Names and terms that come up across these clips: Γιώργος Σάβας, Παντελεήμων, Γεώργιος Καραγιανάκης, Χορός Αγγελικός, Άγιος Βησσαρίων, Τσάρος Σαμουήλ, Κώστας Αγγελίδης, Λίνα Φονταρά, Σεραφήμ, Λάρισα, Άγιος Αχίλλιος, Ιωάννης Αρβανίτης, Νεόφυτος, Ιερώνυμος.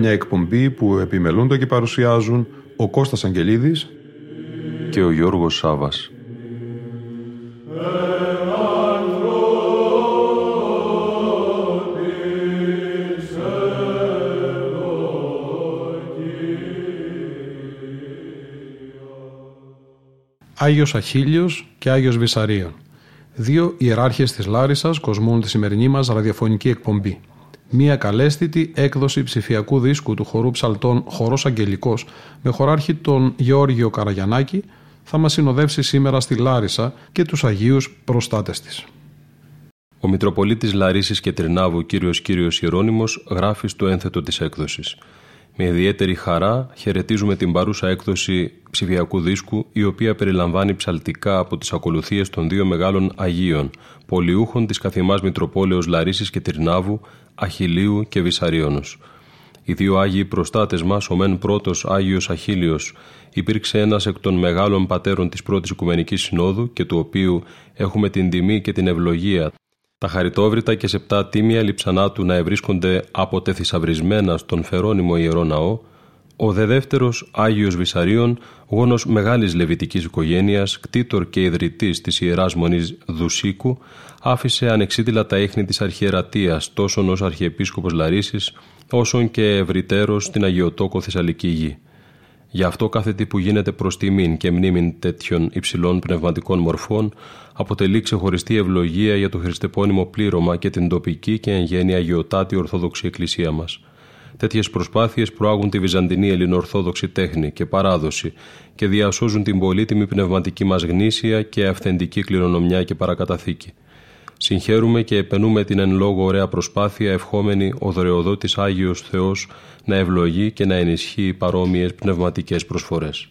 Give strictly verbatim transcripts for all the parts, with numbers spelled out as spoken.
Μια εκπομπή που επιμελούνται και παρουσιάζουν ο Κώστας Αγγελίδης και ο Γιώργος Σάβας. Άγιος Αχίλλιος και Άγιος Βησσαρίων. Δύο ιεράρχες της Λάρισσας κοσμούν τη σημερινή μας ραδιοφωνική εκπομπή. Μία καλέσθητη έκδοση ψηφιακού δίσκου του χορού ψαλτών «Χορός Αγγελικός» με χοράρχη τον Γεώργιο Καραγιανάκη θα μας συνοδεύσει σήμερα στη Λάρισσα και τους Αγίους προστάτες της. Ο Μητροπολίτης Λαρίσσης και Τρινάβου κύριος κύριος Ιερώνυμος γράφει στο ένθετο της έκδοσης: «Με ιδιαίτερη χαρά χαιρετίζουμε την παρούσα έκδοση ψηφιακού δίσκου, η οποία περιλαμβάνει ψαλτικά από τις ακολουθίες των δύο μεγάλων Αγίων, πολιούχων της καθημάς Μητροπόλεως Λαρίσσης και Τρινάβου, Αχιλίου και Βησσαρίωνος. Οι δύο Άγιοι προστάτες μας, ο μεν πρώτος Άγιος Αχίλλιος, υπήρξε ένας εκ των μεγάλων πατέρων της πρώτης Οικουμενικής Συνόδου και του οποίου έχουμε την τιμή και την ευλογία τα χαριτόβριτα και σεπτά τίμια λειψανά του να ευρίσκονται άποτε θησαυρισμένα στον φερόνιμο Ιερό Ναό, ο δε δεύτερος Άγιος Βησσαρίων, γόνος μεγάλης λεβιτικής οικογένειας, κτήτορ και ιδρυτής της Ιεράς Μονής Δουσίκου, άφησε ανεξίτηλα τα ίχνη της αρχιερατείας τόσον ως Αρχιεπίσκοπος Λαρίσσης, όσον και ευρυτέρως στην Αγιοτόκο Θεσσαλική Γη. Γι' αυτό κάθε τι που γίνεται προς τιμήν και μνήμην τέτοιων υψηλών πνευματικών μορφών αποτελεί ξεχωριστή ευλογία για το χριστεπώνυμο πλήρωμα και την τοπική και εν γέννη αγιοτάτη Ορθόδοξη Εκκλησία μας. Τέτοιες προσπάθειες προάγουν τη βυζαντινή ελληνοορθόδοξη τέχνη και παράδοση και διασώζουν την πολύτιμη πνευματική μας γνήσια και αυθεντική κληρονομιά και παρακαταθήκη. Συγχαίρουμε και επενούμε την εν λόγω ωραία προσπάθεια, ευχόμενη ο δωρεοδότης Άγιος Θεός να ευλογεί και να ενισχύει παρόμοιες πνευματικές προσφορές».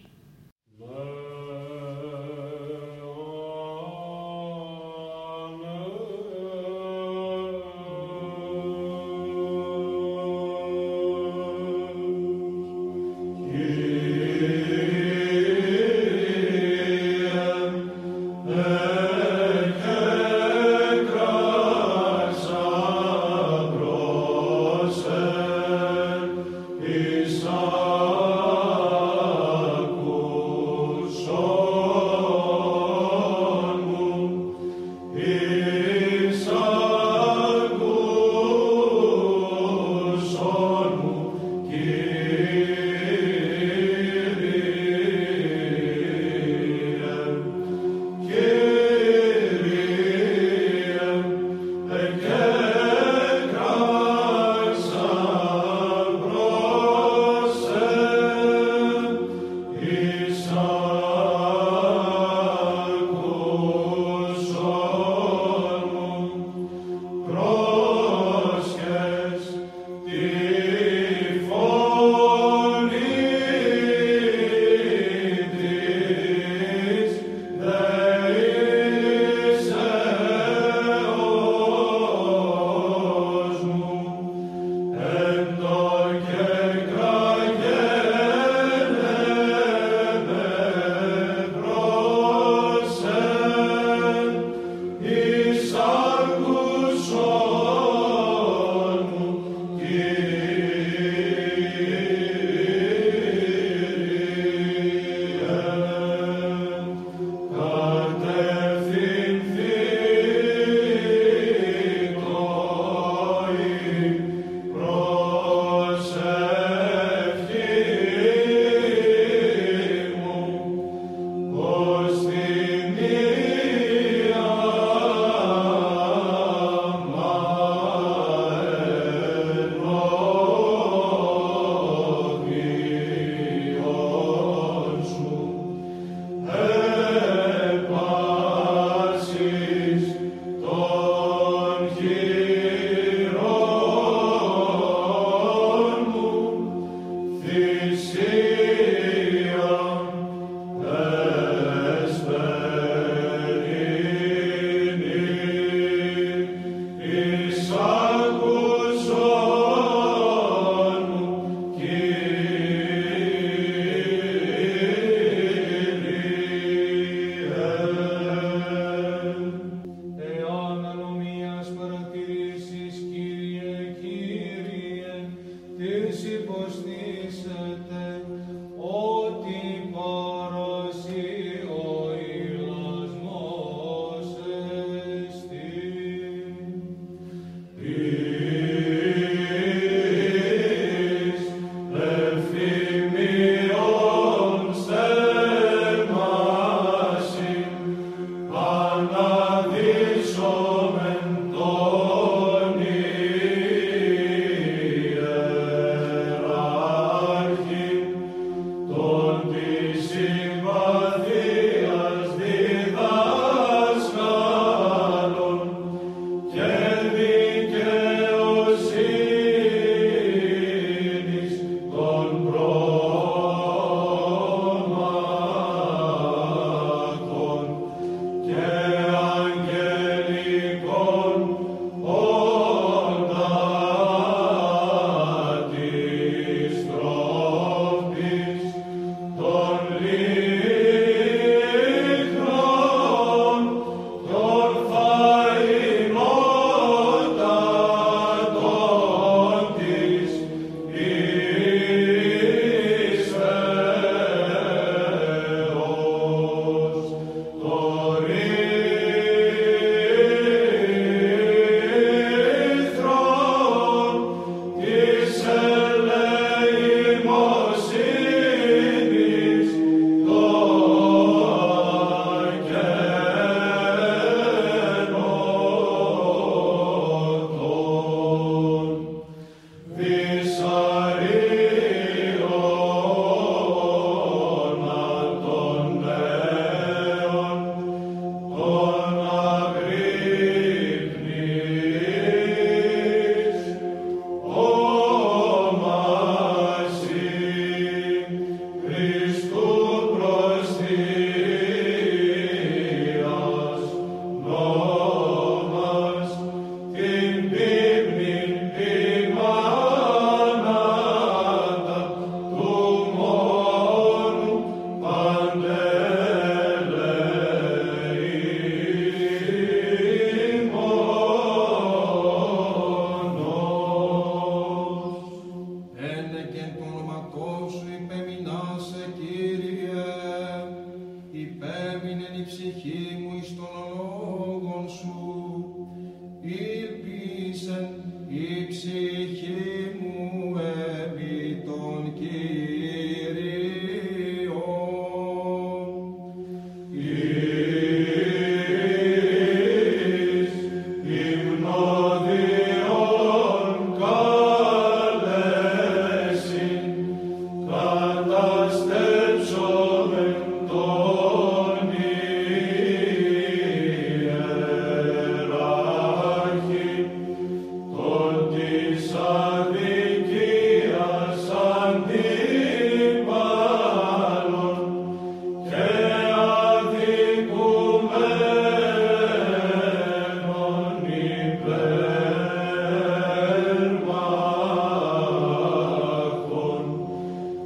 ήλπισεν η ψυχή μου επί των Κυρίων. Εις υμνοδίων καλέσιν καταστρέψομεν τον ιεράρχη τον της αδικίας αντίπαλον και αδικουμένον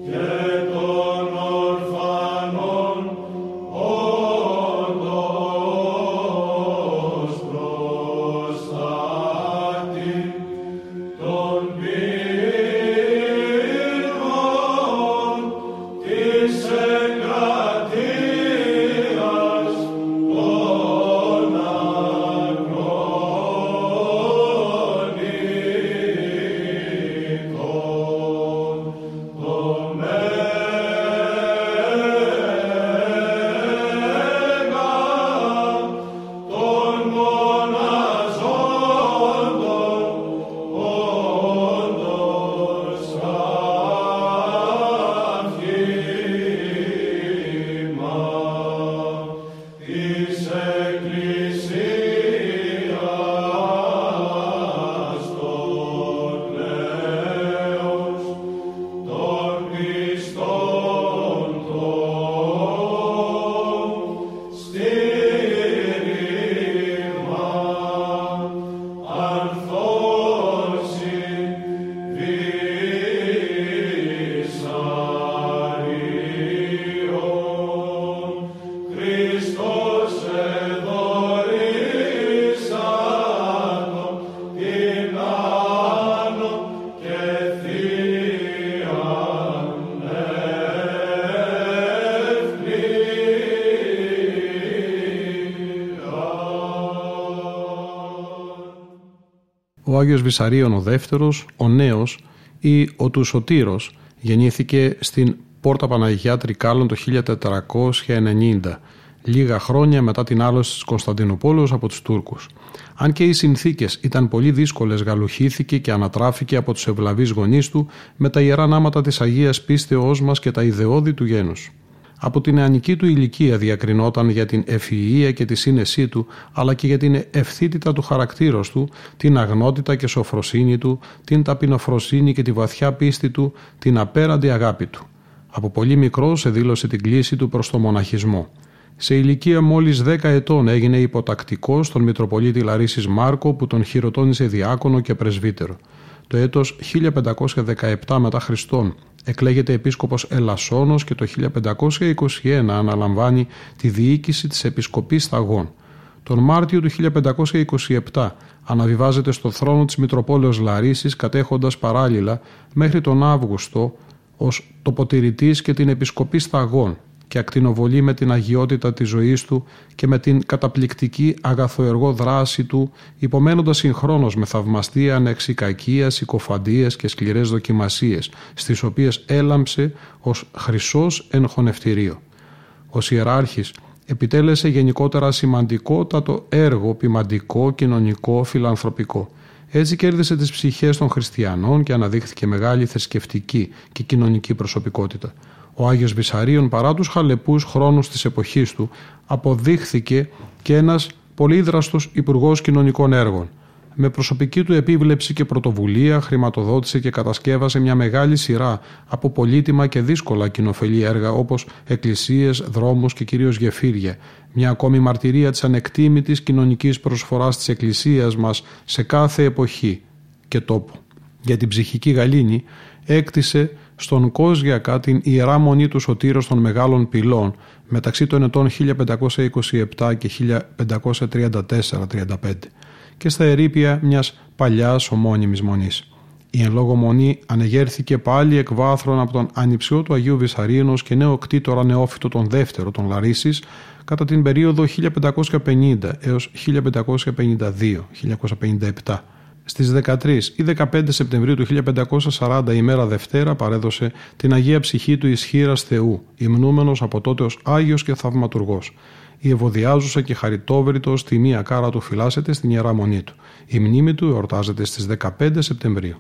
υπερμάχον και των ορφανών όντως προστάτη, των πυρμών της εκκρατείας των ακρονήτων, των μέγα, των μοναζόντων, όντως αμφίμα της Εκκλησίας των νέος, των πιστών των στήριγμα ανθώσιν Βησσαρίων. Χριστός εδωρίσατο την άνω και θείαν εύκολα. Ο Άγιος Βησσαρίων ο Δεύτερος, ο Νέος ή ο του Σωτήρος, γεννήθηκε στην Πόρτα Παναγιά Τρικάλων το χίλια τετρακόσια ενενήντα, λίγα χρόνια μετά την άλωση της Κωνσταντινούπολης από τους Τούρκους. Αν και οι συνθήκες ήταν πολύ δύσκολες, γαλουχήθηκε και ανατράφηκε από τους ευλαβείς γονείς του με τα ιερά νάματα της Αγίας Πίστεώς μας και τα ιδεώδη του γένους. Από την νεανική του ηλικία διακρινόταν για την ευφυΐα και τη σύνεσή του, αλλά και για την ευθύτητα του χαρακτήρος του, την αγνότητα και σοφροσύνη του, την ταπεινοφροσύνη και τη βαθιά πίστη του, την απέραντη αγάπη του. Από πολύ μικρός εδήλωσε την κλίση του προς το μοναχισμό. Σε ηλικία μόλις δέκα ετών έγινε υποτακτικός στον Μητροπολίτη Λαρίσης Μάρκο, που τον χειροτώνησε διάκονο και πρεσβύτερο. Το έτος χίλια πεντακόσια δεκαεπτά μετά Χριστόν εκλέγεται επίσκοπος Ελασσόνος και το χίλια πεντακόσια είκοσι ένα αναλαμβάνει τη διοίκηση της Επισκοπής Σταγών. Τον Μάρτιο του χίλια πεντακόσια είκοσι επτά αναβιβάζεται στο θρόνο της Μητροπόλεως Λαρίσης, κατέχοντας παράλληλα μέχρι τον Αύγουστο ως τοποτηρητής και την Επισκοπή Σταγών, και ακτινοβολεί με την αγιότητα της ζωής του και με την καταπληκτική αγαθοεργό δράση του, υπομένοντας συγχρόνως με θαυμαστή ανεξικακία, συκοφαντίες και σκληρές δοκιμασίες, στις οποίες έλαμψε ως χρυσός εν χωνευτηρίο. Ως ιεράρχης επιτέλεσε γενικότερα σημαντικότατο έργο ποιμαντικό, κοινωνικό, φιλανθρωπικό. Έτσι κέρδισε τις ψυχές των χριστιανών και αναδείχθηκε μεγάλη θρησκευτική και κοινωνική προσωπικότητα. Ο Άγιος Βησσαρίων, παρά τους χαλεπούς χρόνους της εποχής του, αποδείχθηκε και ένας πολύδραστος υπουργός κοινωνικών έργων. Με προσωπική του επίβλεψη και πρωτοβουλία χρηματοδότησε και κατασκεύασε μια μεγάλη σειρά από πολύτιμα και δύσκολα κοινοφελή έργα, όπως εκκλησίες, δρόμους και κυρίως γεφύρια. Μια ακόμη μαρτυρία της ανεκτήμητης κοινωνικής προσφοράς της Εκκλησίας μας σε κάθε εποχή και τόπο. Για την ψυχική γαλήνη έκτισε στον Κόζιακά την Ιερά Μονή του Σωτήρος των Μεγάλων Πυλών μεταξύ των ετών χίλια πεντακόσια είκοσι επτά και χίλια πεντακόσια τριάντα τέσσερα τριάντα πέντε και στα ερείπια μιας παλιάς ομώνυμης μονής. Η εν λόγω μονή ανεγέρθηκε πάλι εκ βάθρων από τον ανιψιό του Αγίου Βησσαρίωνος και νέο κτήτορα Νεόφυτο τον δεύτερο, τον Λαρίσης, κατά την περίοδο χίλια πεντακόσια πενήντα έως χίλια πεντακόσια πενήντα δύο, χίλια πεντακόσια πενήντα επτά. Στις δεκατρείς ή δεκαπέντε Σεπτεμβρίου του χίλια πεντακόσια σαράντα, ημέρα Δευτέρα, παρέδωσε την Αγία Ψυχή του εις χήρας Θεού, υμνούμενος από τότε ως Άγιος και Θαυματουργός. Η ευωδιάζουσα και χαριτόβριτος τη μία κάρα του φυλάσσεται στην Ιερά Μονή του. Η μνήμη του εορτάζεται στις δεκαπέντε Σεπτεμβρίου.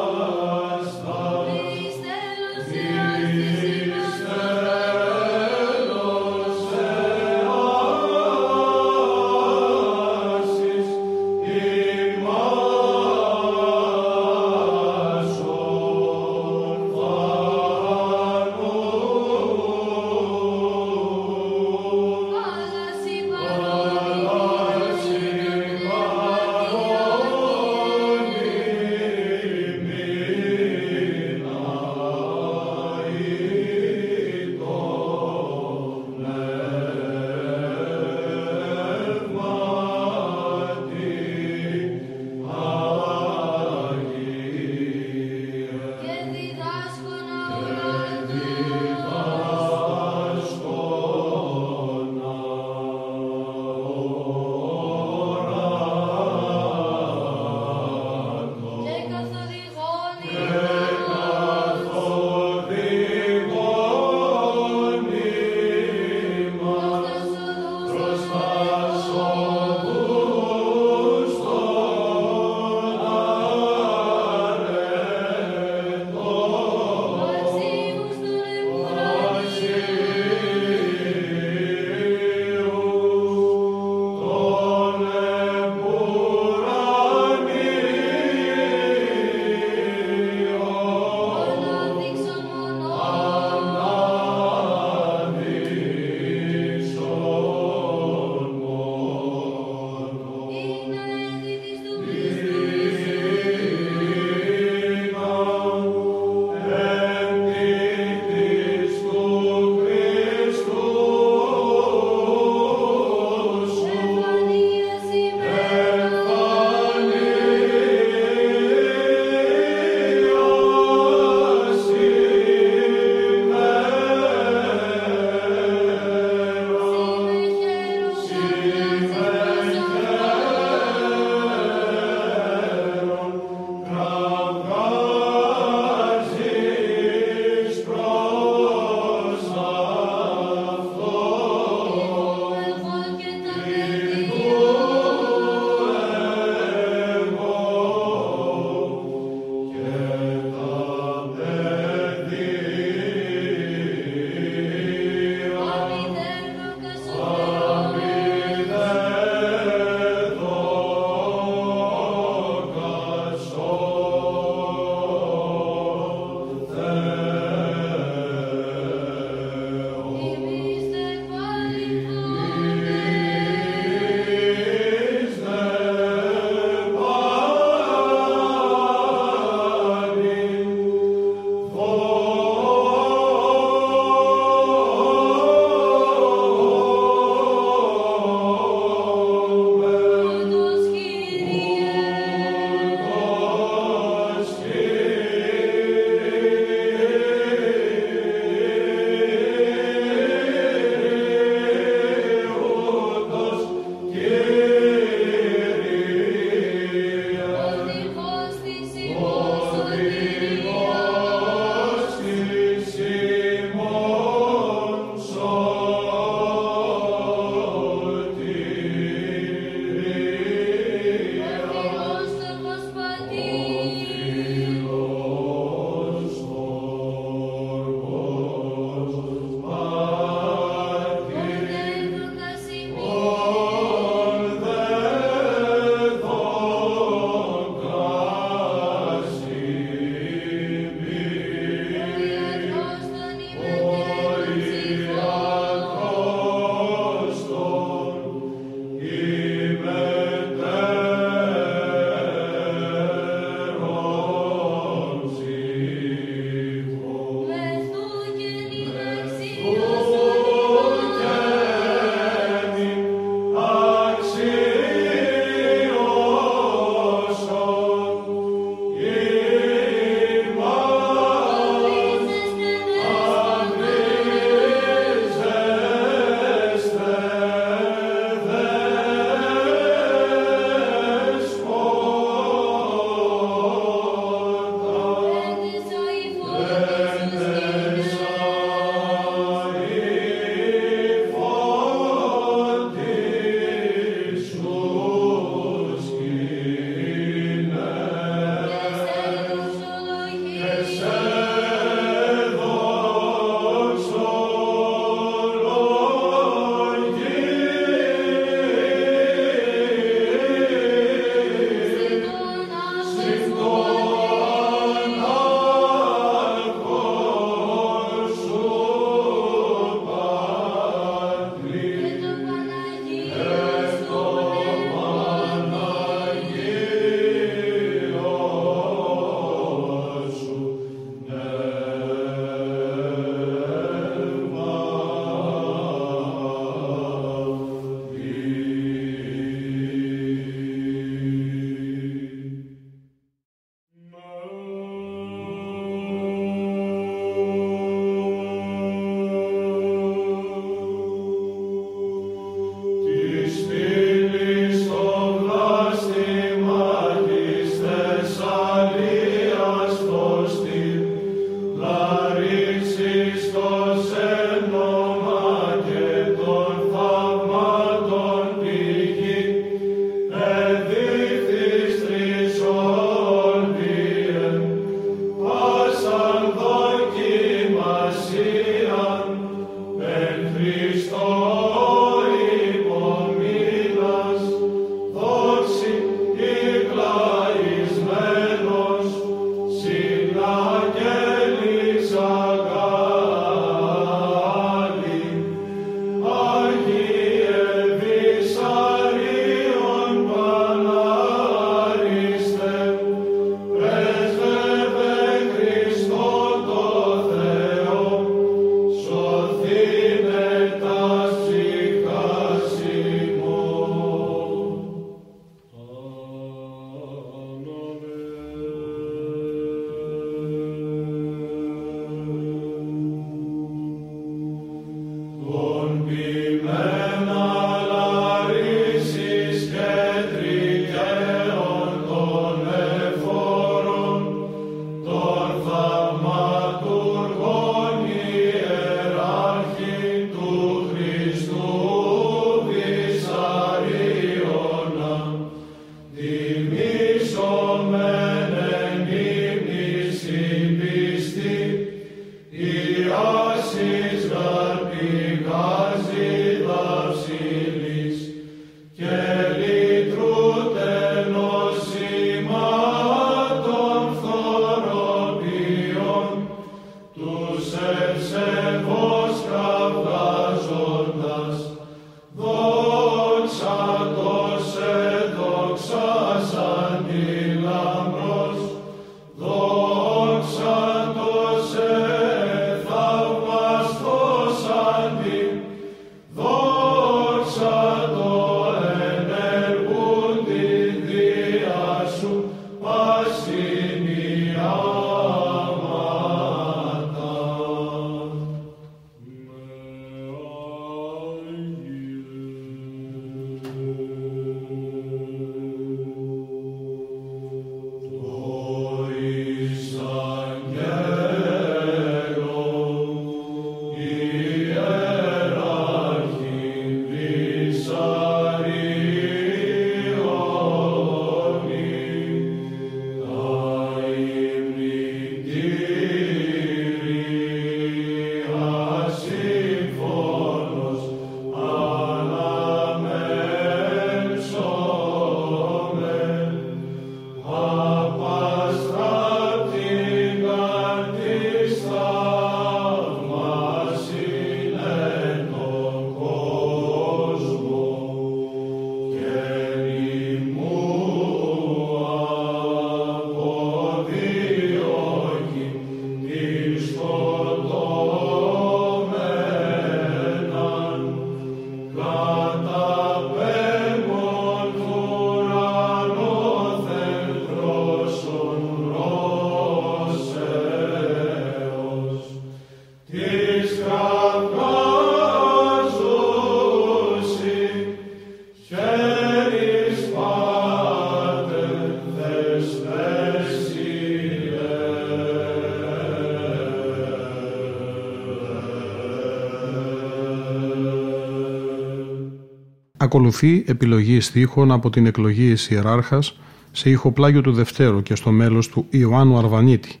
Ακολουθεί επιλογή στίχων από την εκλογή εις ιεράρχας σε ηχοπλάγιο του Δευτέρου και στο μέλος του Ιωάννου Αρβανίτη.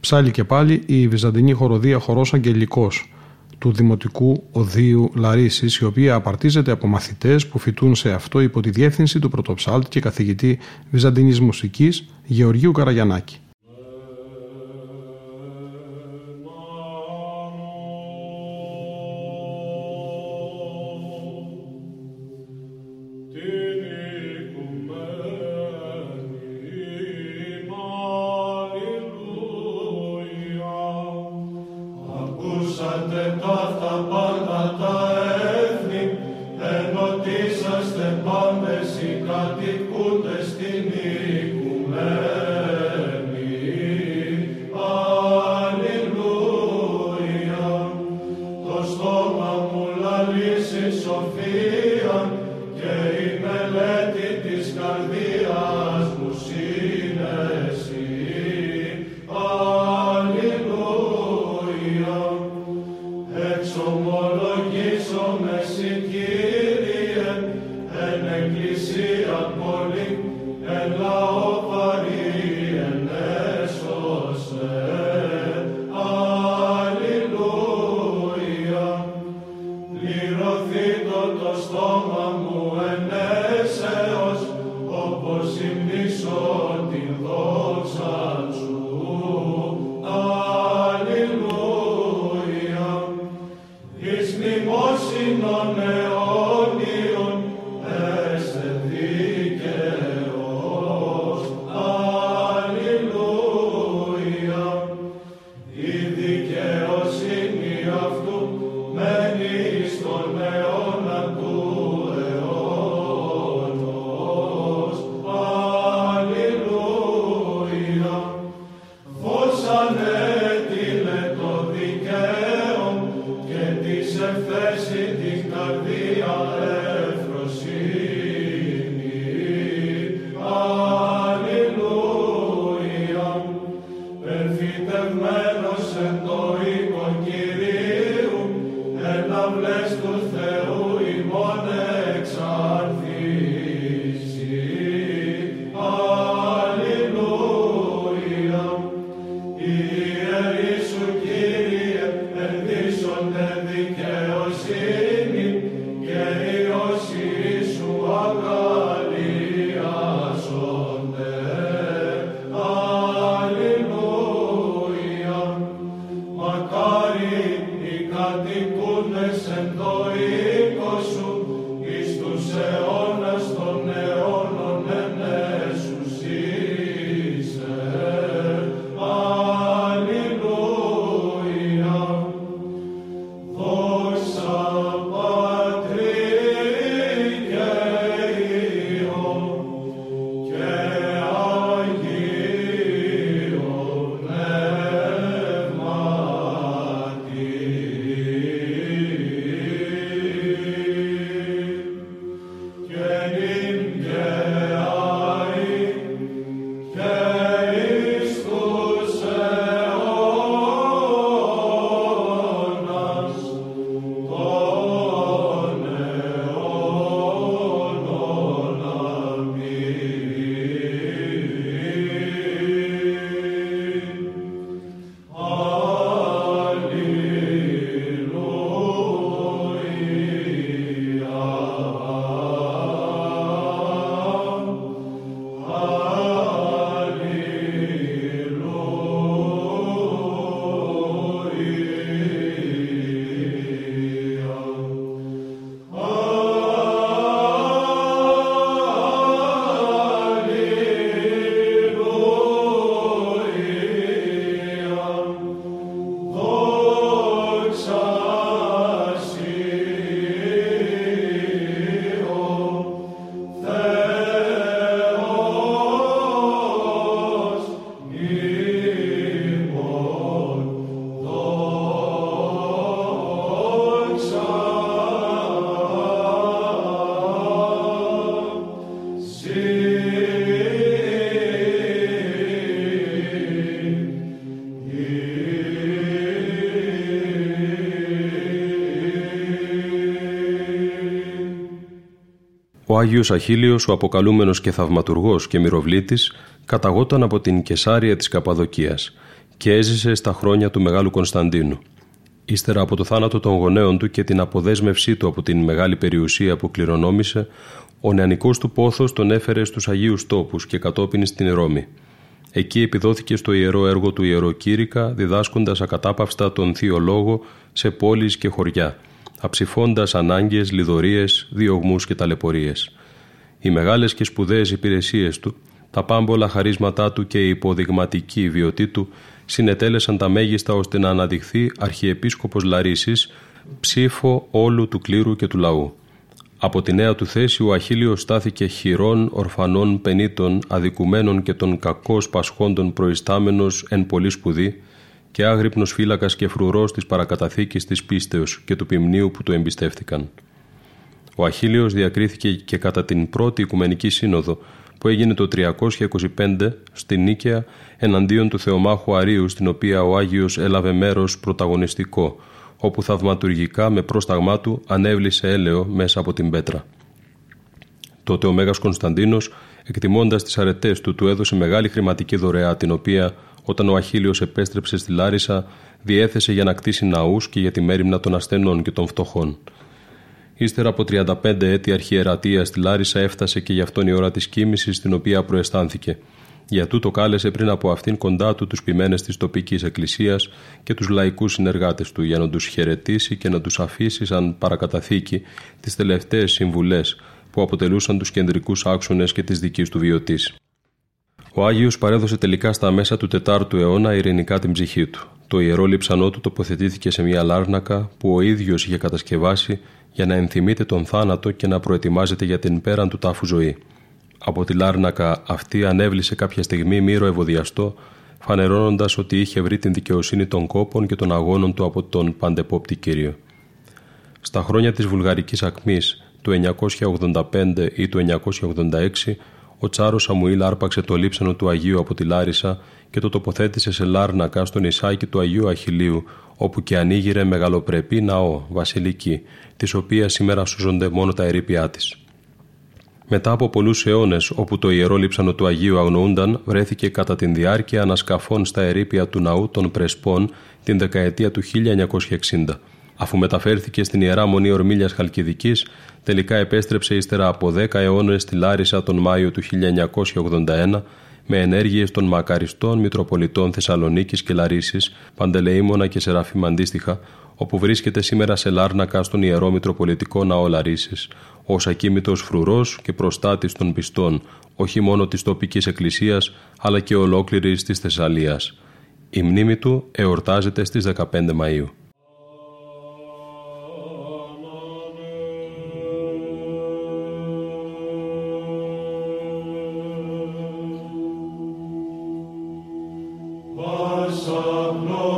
Ψάλλει και πάλι η βυζαντινή χοροδία Χορός Αγγελικός του Δημοτικού Οδείου Λαρίσης, η οποία απαρτίζεται από μαθητές που φοιτούν σε αυτό υπό τη διεύθυνση του πρωτοψάλτη και καθηγητή βυζαντινής μουσικής Γεωργίου Καραγιανάκη. Στον αιώνα του αιώνα. Ο Άγιος Αχίλλιος, ο αποκαλούμενος και θαυματουργός και μυροβλήτης, καταγόταν από την Κεσάρια της Καπαδοκίας και έζησε στα χρόνια του Μεγάλου Κωνσταντίνου. Ύστερα από το θάνατο των γονέων του και την αποδέσμευσή του από την μεγάλη περιουσία που κληρονόμησε, ο νεανικός του πόθος τον έφερε στους Αγίους Τόπους και κατόπιν στην Ρώμη. Εκεί επιδόθηκε στο ιερό έργο του Ιεροκήρυκα, διδάσκοντας ακατάπαυστα τον Θείο Λόγο σε πόλεις και χωριά, αψηφώντας ανάγκες, λιδωρίες, διωγμούς και ταλαιπωρίες. Οι μεγάλες και σπουδαίες υπηρεσίες του, τα πάμπολα χαρίσματά του και η υποδειγματική βιωτή του συνετέλεσαν τα μέγιστα ώστε να αναδειχθεί Αρχιεπίσκοπος Λαρίσης, ψήφο όλου του κλήρου και του λαού. Από τη νέα του θέση ο Αχίλλιος στάθηκε χειρών, ορφανών, πενήτων, αδικουμένων και των κακώς πασχόντων προϊστάμενος εν πολύ σπουδή και άγρυπνος φύλακας και φρουρός της παρακαταθήκης της πίστεως και του ποιμνίου που του εμπιστεύτηκαν. Ο Αχίλλιος διακρίθηκε και κατά την πρώτη Οικουμενική Σύνοδο που έγινε το τριακόσια είκοσι πέντε στη Νίκαια εναντίον του Θεομάχου Αρίου, στην οποία ο Άγιος έλαβε μέρος πρωταγωνιστικό, όπου θαυματουργικά με πρόσταγμά του ανέβλησε έλαιο μέσα από την πέτρα. Τότε ο Μέγας Κωνσταντίνος, εκτιμώντας τις αρετές του, του έδωσε μεγάλη χρηματική δωρεά, την οποία, όταν ο Αχίλλιος επέστρεψε στη Λάρισα, διέθεσε για να κτίσει ναούς και για τη μέριμνα των ασθενών και των φτωχών. Ύστερα από τριάντα πέντε έτη αρχιερατεία στη Λάρισα έφτασε και γι' αυτόν η ώρα της κοίμησης, την οποία προαισθάνθηκε. Για τούτο κάλεσε πριν από αυτήν κοντά του τους ποιμένες της τοπικής εκκλησίας και τους λαϊκούς συνεργάτες του, για να τους χαιρετήσει και να τους αφήσει σαν παρακαταθήκη τις τελευταίες συμβουλές που αποτελούσαν τους κεντρικούς άξονες και της δικής του βιωτής. Ο Άγιος παρέδωσε τελικά στα μέσα του τετάρτου αιώνα ειρηνικά την ψυχή του. Το ιερό λείψανό του τοποθετήθηκε σε μια λάρνακα που ο ίδιος είχε κατασκευάσει για να ενθυμείται τον θάνατο και να προετοιμάζεται για την πέραν του τάφου ζωή. Από τη λάρνακα αυτή ανέβλησε κάποια στιγμή μύρο ευωδιαστό, φανερώνοντας ότι είχε βρει την δικαιοσύνη των κόπων και των αγώνων του από τον παντεπόπτη Κύριο. Στα χρόνια της βουλγαρικής ακμής του εννιακόσια ογδόντα πέντε ή του εννιακόσια ογδόντα έξι, ο Τσάρος Σαμουήλ άρπαξε το λείψανο του Αγίου από τη Λάρισα και το τοποθέτησε σε λάρνακα στο νησάκι του Αγίου Αχιλλίου, όπου και ανοίγειρε μεγαλοπρεπή ναό, βασιλική, της οποίας σήμερα σούζονται μόνο τα ερείπια της. Μετά από πολλούς αιώνες, όπου το ιερό λείψανο του Αγίου αγνοούνταν, βρέθηκε κατά την διάρκεια ανασκαφών στα ερείπια του ναού των Πρεσπών την δεκαετία του χίλια εννιακόσια εξήντα. Αφού μεταφέρθηκε στην Ιερά Μονή Ορμήλιας Χαλκιδικής, τελικά επέστρεψε ύστερα από δέκα αιώνες στη Λάρισα τον Μάιο του χίλια εννιακόσια ογδόντα ένα, με ενέργειες των μακαριστών Μητροπολιτών Θεσσαλονίκης και Λαρίσης, Παντελεήμωνα και Σεραφήμ αντίστοιχα, όπου βρίσκεται σήμερα σε λάρνακα στον Ιερό Μητροπολιτικό Ναό Λαρίσης, ως ακίμητος φρουρός και προστάτης των πιστών, όχι μόνο της τοπικής εκκλησίας, αλλά και ολόκληρης της Θεσσαλίας. Η μνήμη του εορτάζεται στις δεκαπέντε Μαΐου. Amen.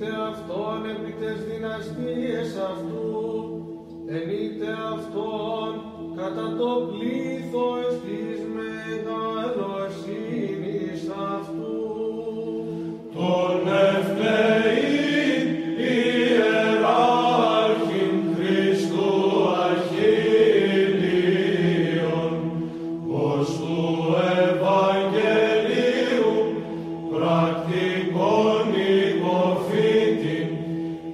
είτε αυτόν επί τες δυναστείες αυτού, εν είτε αυτόν κατά το πλήθος της μεγαλοσύνης αυτού. Τον ευτεεί ιεράρχην Χριστού Αχίλλιον, ως του Ευαγγελίου πρακτικόν υποφύτην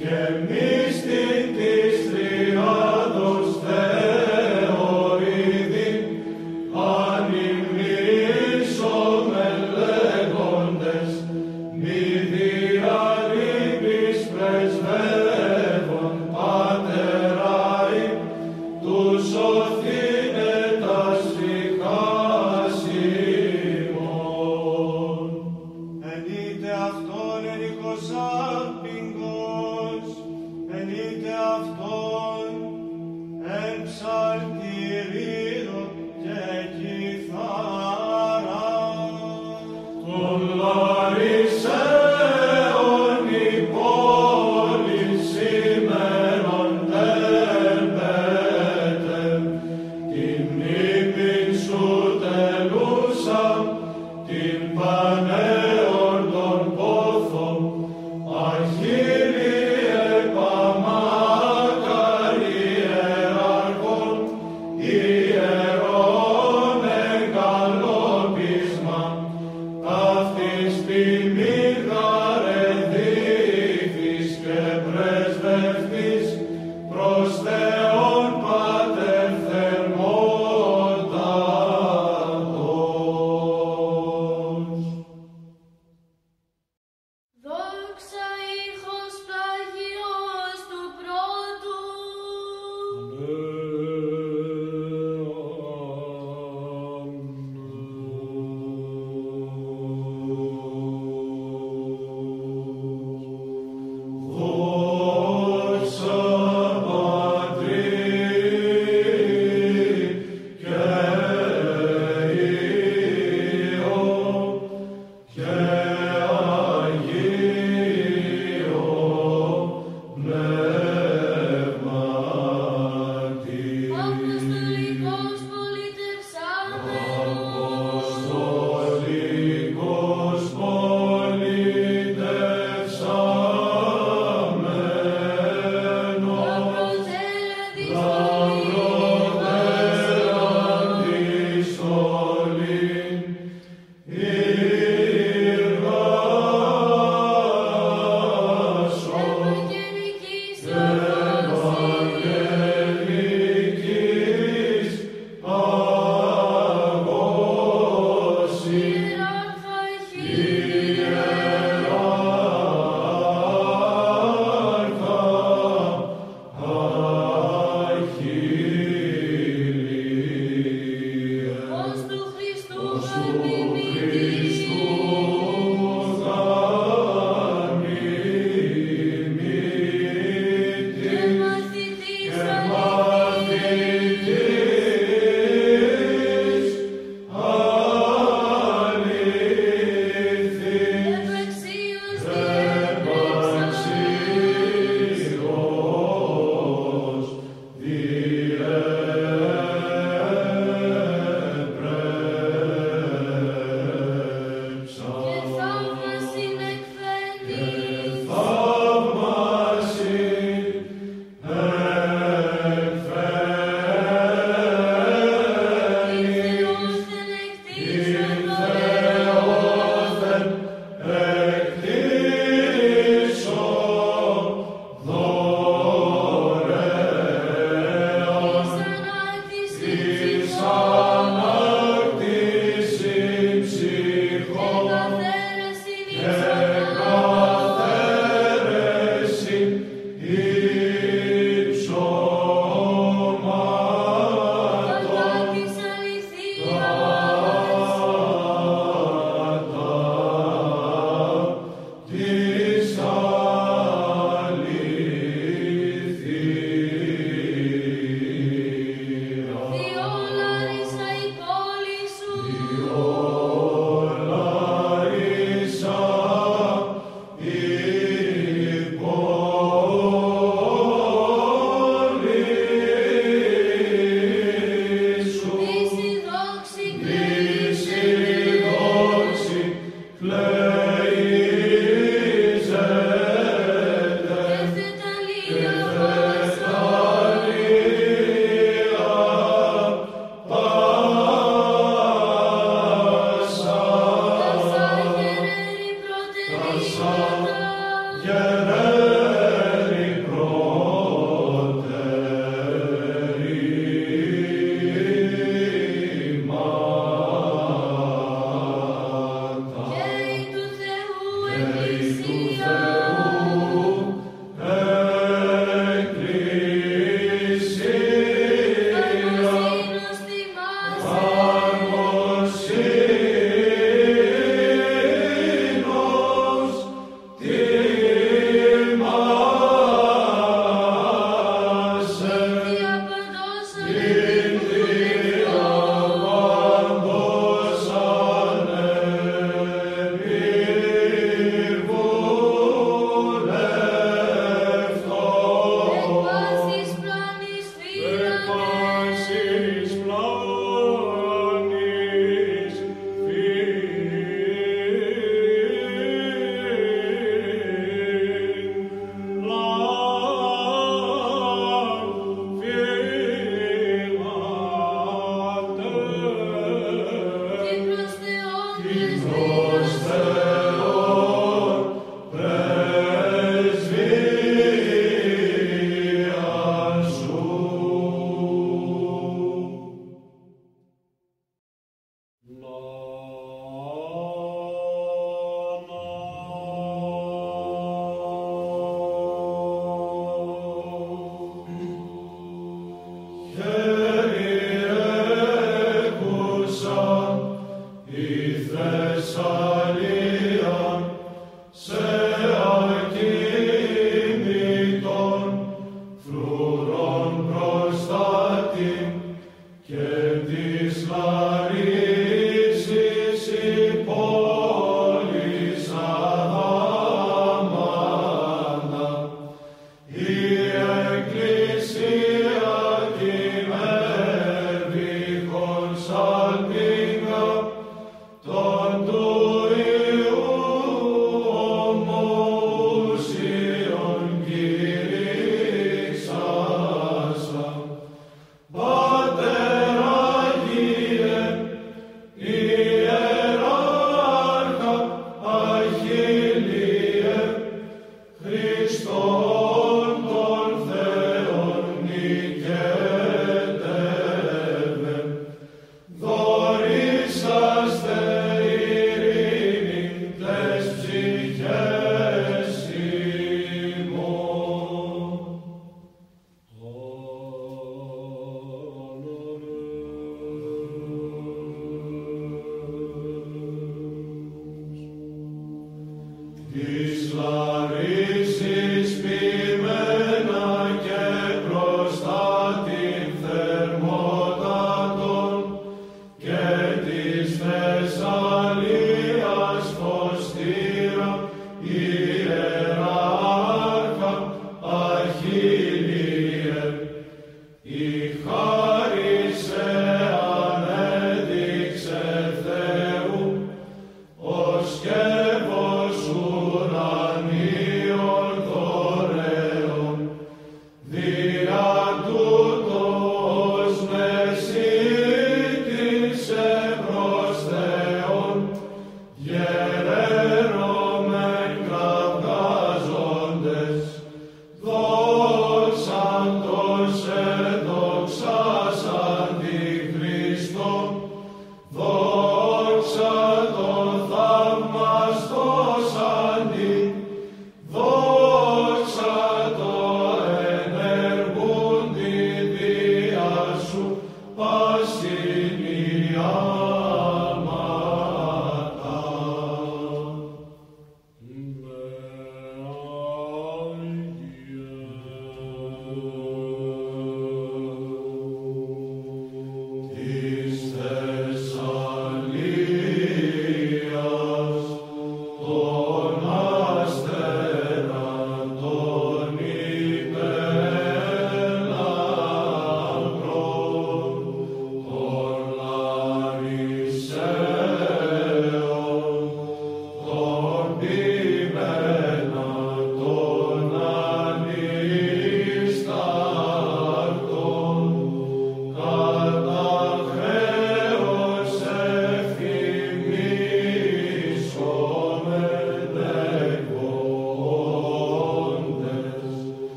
και μύστη της Τριάδος θεωρείδην, ανυμνήσομεν λέγοντες, μη διαλείπεις πρεσβεύων πατεράι, του σωθήνε τας ψυχάς ημών. Εν είτε αυτόν ενικός άπηγγος, εν είτε αυτόν εν ψαλτηρίδων και κιθάραν, τον Λαρισαίον υπόλην σήμερον τερπέτε, την νύπην σου τελούσαν, την πανέον τον πόθο, Αχίλιε παμάκαρι ιεράρχον, Υπότιτλοι AUTHORWAVE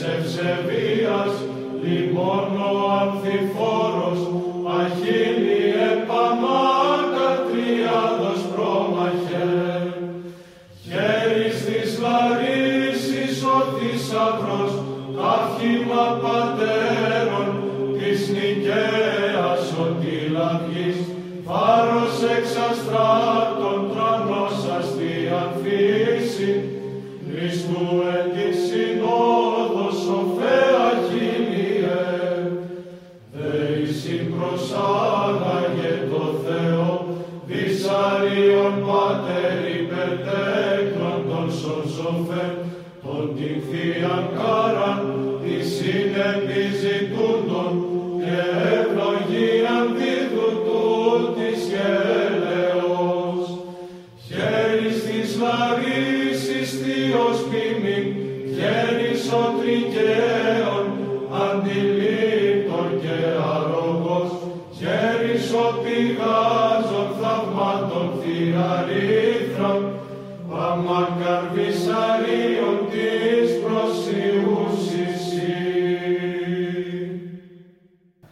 Χέρις της Λαρίσης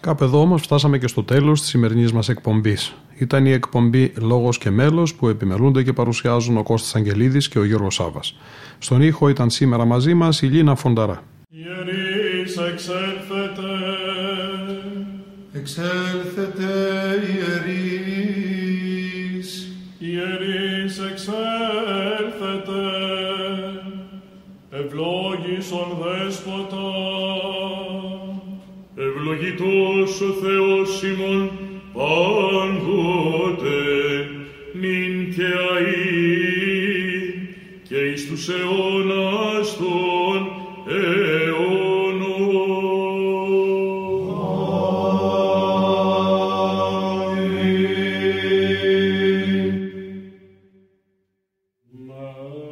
Κάπου εδώ όμως φτάσαμε και στο τέλος της σημερινής μας εκπομπής. Ήταν η εκπομπή «Λόγος και μέλος» που επιμελούνται και παρουσιάζουν ο Κώστας Αγγελίδης και ο Γιώργος Σάβας. Στον ήχο ήταν σήμερα μαζί μας η Λίνα Φονταρά. Ιερείς εξέλθετε, εξέλθετε ιερείς, ιερείς εξέλθετε, ευλόγησον Δέσποτα. Ευλογητός ο Θεός ημών πάντοτε, νυν και αΐ, και εις τους αιώνας των αιώνων. Αμήν.